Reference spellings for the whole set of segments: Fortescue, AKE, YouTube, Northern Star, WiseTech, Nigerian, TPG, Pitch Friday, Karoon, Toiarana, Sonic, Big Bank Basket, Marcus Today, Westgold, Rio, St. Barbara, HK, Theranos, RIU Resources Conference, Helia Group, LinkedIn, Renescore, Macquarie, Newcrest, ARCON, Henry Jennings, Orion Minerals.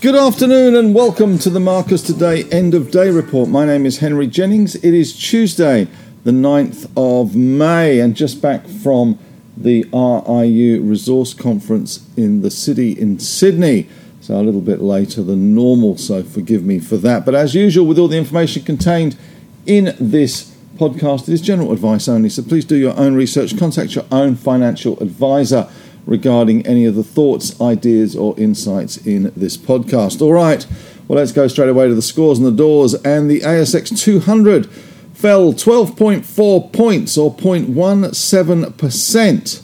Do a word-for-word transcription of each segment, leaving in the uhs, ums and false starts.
Good afternoon and welcome to the Marcus Today End of Day Report. My name is Henry Jennings. It is Tuesday, the ninth of May, and just back from the R I U Resource Conference in the city in Sydney. So a little bit later than normal, so forgive me for that. But as usual, with all the information contained in this podcast, it is general advice only. So please do your own research. Contact your own financial advisor regarding any of the thoughts, ideas or insights in this podcast. All right, well, let's go straight away to the scores and the doors. And the A S X two hundred fell twelve point four points or zero point one seven percent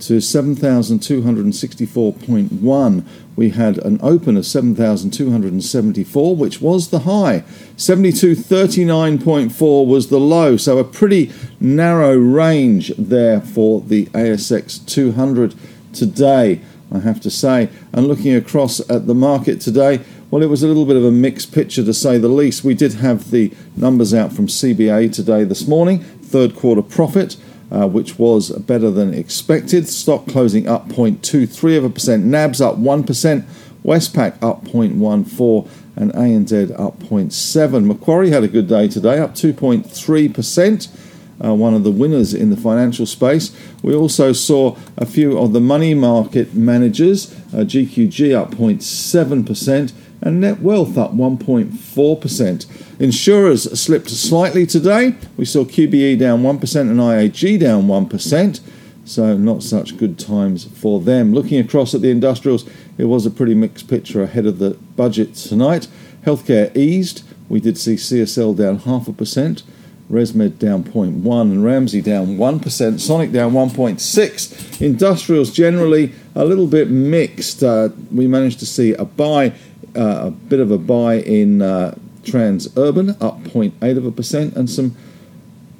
to seven thousand two hundred sixty-four point one. We had an open of seven thousand two hundred seventy-four, which was the high. seven thousand two hundred thirty-nine point four was the low, so a pretty narrow range there for the A S X two hundred today, I have to say. And looking across at the market today, well, it was a little bit of a mixed picture, to say the least. We did have the numbers out from C B A today this morning, third quarter profit, Uh, which was better than expected. Stock closing up zero point two three of a percent. N A Bs up one percent. Westpac up zero point one four and A N Z up zero point seven. Macquarie had a good day today, up two point three percent. Uh, one of the winners in the financial space. We also saw a few of the money market managers, uh, G Q G up zero point seven percent and net wealth up one point four percent. Insurers slipped slightly today. We saw Q B E down one percent and I A G down one percent, so not such good times for them. Looking across at the industrials, it was a pretty mixed picture ahead of the budget tonight. Healthcare eased. We did see C S L down half a percent. ResMed down zero point one and Ramsey down one percent, Sonic down one point six. Industrials generally a little bit mixed. Uh, we managed to see a buy, uh, a bit of a buy in uh, Transurban, up zero point eight of a percent, and some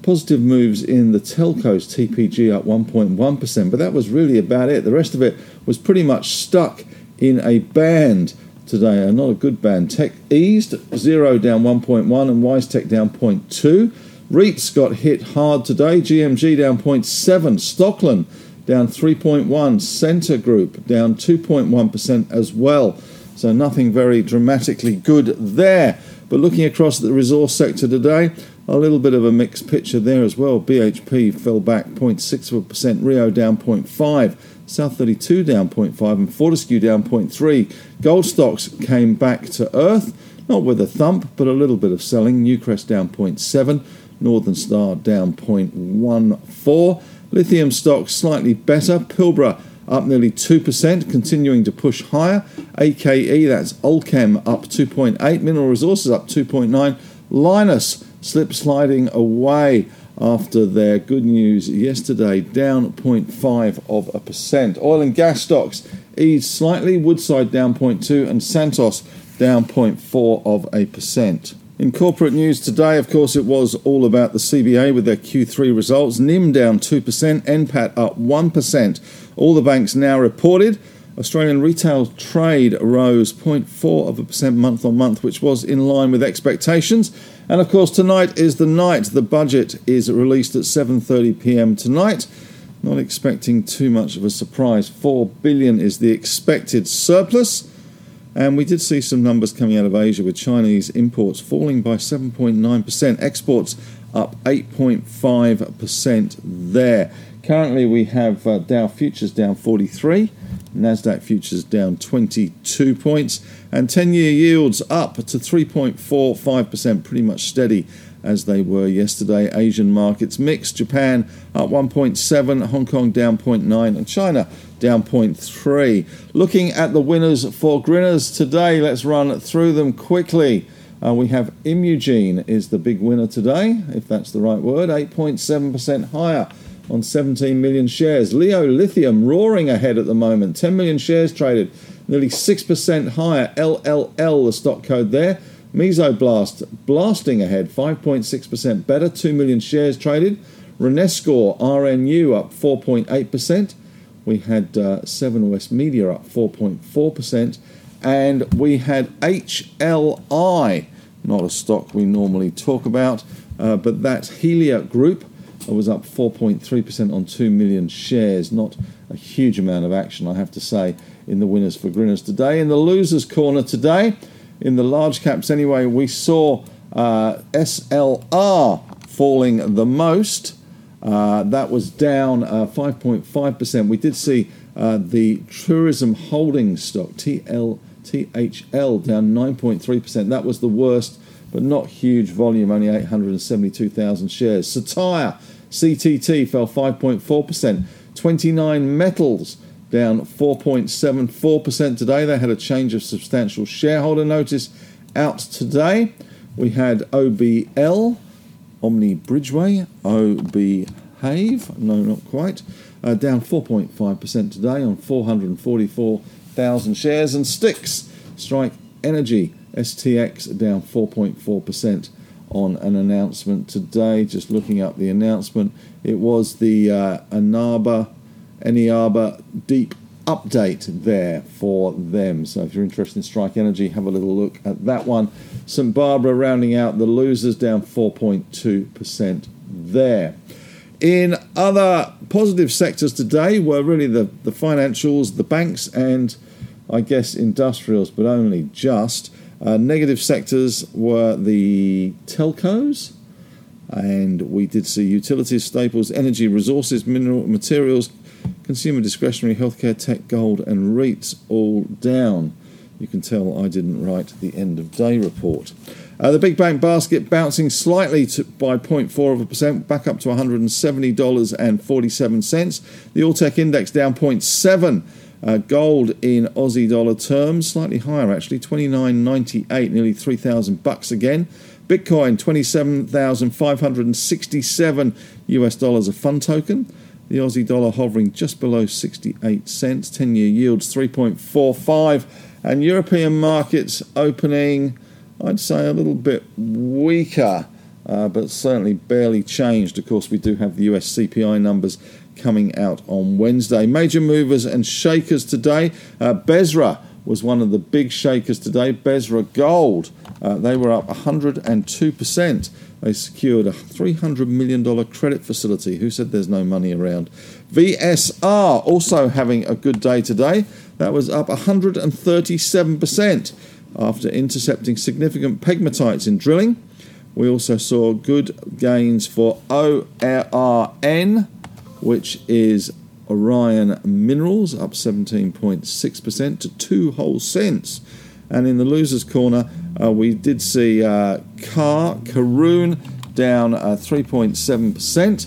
positive moves in the telcos, T P G up one point one percent, but that was really about it. The rest of it was pretty much stuck in a band today, and not a good band. Tech eased, Zero down one point one and WiseTech down zero point two. REITs got hit hard today. G M G down zero point seven, Stockland down three point one, Centre Group down two point one percent as well. So nothing very dramatically good there. But looking across at the resource sector today, a little bit of a mixed picture there as well. B H P fell back zero point six percent, Rio down zero point five, South thirty-two down zero point five and Fortescue down zero point three. Gold stocks came back to earth, not with a thump, but a little bit of selling. Newcrest down zero point seven, Northern Star down zero point one four. Lithium stocks slightly better. Pilbara up nearly two percent, continuing to push higher. A K E, that's Allkem, up two point eight. Mineral Resources up two point nine. Linus slip sliding away after their good news yesterday, down zero point five of a percent. Oil and gas stocks eased slightly, Woodside down zero point two and Santos down zero point four of a percent. In corporate news today, of course, it was all about the C B A with their Q three results. N I M down two percent, N P A T up one percent. All the banks now reported. Australian retail trade rose zero point four of a percent month on month, which was in line with expectations. And of course, tonight is the night. The budget is released at seven thirty p.m. tonight. Not expecting too much of a surprise. four billion dollars is the expected surplus. And we did see some numbers coming out of Asia, with Chinese imports falling by seven point nine percent, exports up eight point five percent there. Currently, we have uh, Dow futures down forty-three. Nasdaq futures down twenty-two points and ten-year yields up to three point four five percent, pretty much steady as they were yesterday. Asian markets mixed. Japan up one point seven, Hong Kong down zero point nine and China down zero point three. Looking at the winners for Grinners today, let's run through them quickly. Uh, we have Imugene is the big winner today, if that's the right word, eight point seven percent higher on seventeen million shares. Leo Lithium roaring ahead at the moment. ten million shares traded, nearly six percent higher. L L L, the stock code there. Mesoblast blasting ahead, five point six percent better. two million shares traded. Renescore, R N U, up four point eight percent. We had uh, Seven West Media up four point four percent. And we had H L I, not a stock we normally talk about, uh, but that's Helia Group, was up four point three percent on two million shares. Not a huge amount of action, I have to say, in the winners for grinners today. In the losers' corner today, in the large caps anyway, we saw uh, S L R falling the most. Uh, that was down uh, five point five percent. We did see uh, the tourism holding stock, T L T H L, down nine point three percent. That was the worst, but not huge volume, only eight hundred seventy-two thousand shares. Satire, C T T, fell five point four percent. twenty-nine Metals, down four point seven four percent today. They had a change of substantial shareholder notice out today. We had O B L, Omni Bridgeway, O B Have, no, not quite, uh, down four point five percent today on four hundred forty-four thousand shares. And Stix, Strike Energy, S T X, down four point four percent on an announcement today. Just looking up the announcement, it was the uh, Anaba, Eniaba deep update there for them. So if you're interested in Strike Energy, have a little look at that one. St Barbara rounding out the losers, down four point two percent there. In other positive sectors today were really the, the financials, the banks, and I guess industrials, but only just. Uh, negative sectors were the telcos, and we did see utilities, staples, energy, resources, mineral materials, consumer discretionary, healthcare, tech, gold, and REITs all down. You can tell I didn't write the end-of-day report. Uh, the big bank basket bouncing slightly to, by zero point four percent, back up to one hundred seventy dollars and forty-seven cents. The All-Tech Index down zero point seven percent. Uh, gold in Aussie dollar terms, slightly higher actually, twenty-nine ninety-eight, nearly three thousand bucks again. Bitcoin, twenty-seven thousand five hundred sixty-seven U S dollars a fund token. The Aussie dollar hovering just below sixty-eight cents. ten-year yields three point four five. And European markets opening, I'd say, a little bit weaker, uh, but certainly barely changed. Of course, we do have the U S C P I numbers coming out on Wednesday. Major movers and shakers today. Uh, Besra was one of the big shakers today. Besra Gold, uh, they were up one hundred two percent. They secured a three hundred million dollars credit facility. Who said there's no money around? V S R also having a good day today. That was up one hundred thirty-seven percent after intercepting significant pegmatites in drilling. We also saw good gains for O R N, which is Orion Minerals, up seventeen point six percent to two whole cents. And in the losers' corner, uh, we did see uh, Car, Karoon, down uh, three point seven percent,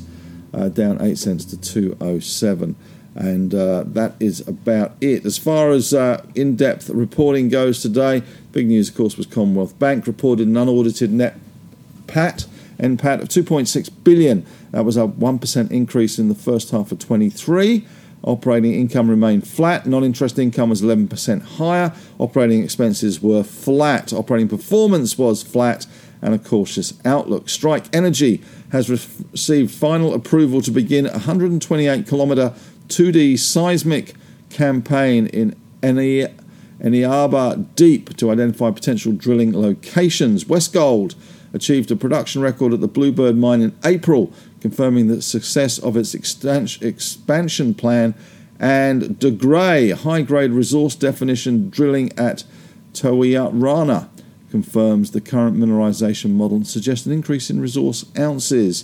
uh, down eight cents to two oh seven. And uh, that is about it. As far as uh, in-depth reporting goes today, big news, of course, was Commonwealth Bank reported an unaudited net P A T, N P A T of two point six billion dollars. That was a one percent increase in the first half of twenty-three. Operating income remained flat. Non-interest income was eleven percent higher. Operating expenses were flat. Operating performance was flat and a cautious outlook. Strike Energy has re- received final approval to begin a one hundred twenty-eight kilometre two D seismic campaign in Eni- Eniaba Deep to identify potential drilling locations. Westgold achieved a production record at the Bluebird mine in April, confirming the success of its expansion plan. And De Grey, high-grade resource definition drilling at Toiarana, confirms the current mineralisation model and suggests an increase in resource ounces.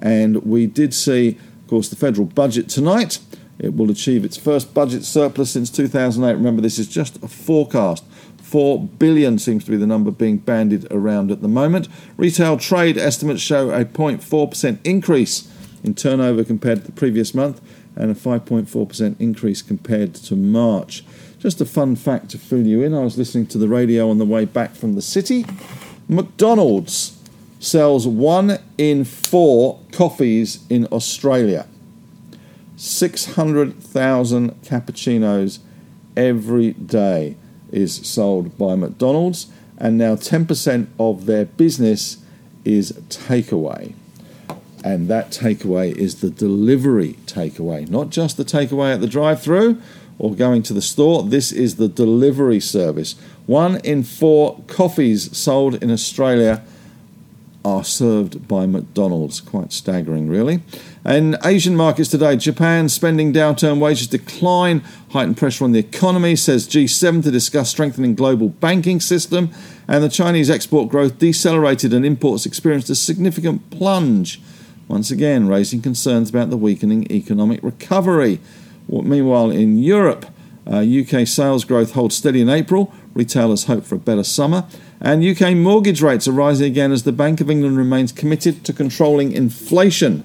And we did see, of course, the federal budget tonight. It will achieve its first budget surplus since two thousand eight. Remember, this is just a forecast. four billion dollars seems to be the number being bandied around at the moment. Retail trade estimates show a zero point four percent increase in turnover compared to the previous month and a five point four percent increase compared to March. Just a fun fact to fill you in. I was listening to the radio on the way back from the city. McDonald's sells one in four coffees in Australia. six hundred thousand cappuccinos every day is sold by McDonald's, and now ten percent of their business is takeaway. And that takeaway is the delivery takeaway, not just the takeaway at the drive-through or going to the store. This is the delivery service. One in four coffees sold in Australia are served by McDonald's. Quite staggering, really. In Asian markets today, Japan's spending downturn, wages decline, heightened pressure on the economy, says G seven to discuss strengthening global banking system, and the Chinese export growth decelerated and imports experienced a significant plunge, once again raising concerns about the weakening economic recovery. Meanwhile, in Europe, uh, U K sales growth holds steady in April. Retailers hope for a better summer. And U K mortgage rates are rising again as the Bank of England remains committed to controlling inflation,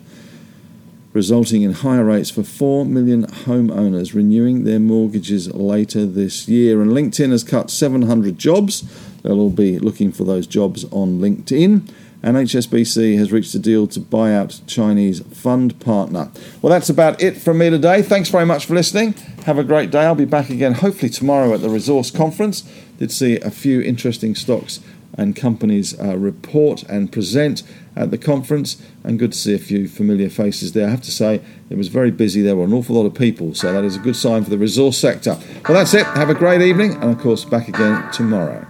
resulting in higher rates for four million homeowners renewing their mortgages later this year. And LinkedIn has cut seven hundred jobs. They'll all be looking for those jobs on LinkedIn. And H S B C has reached a deal to buy out Chinese fund partner. Well, that's about it from me today. Thanks very much for listening. Have a great day. I'll be back again hopefully tomorrow at the Resource Conference. Did see a few interesting stocks and companies uh, report and present at the conference, and good to see a few familiar faces there. I have to say, it was very busy. There were an awful lot of people, so that is a good sign for the resource sector. Well, that's it. Have a great evening, and of course, back again tomorrow.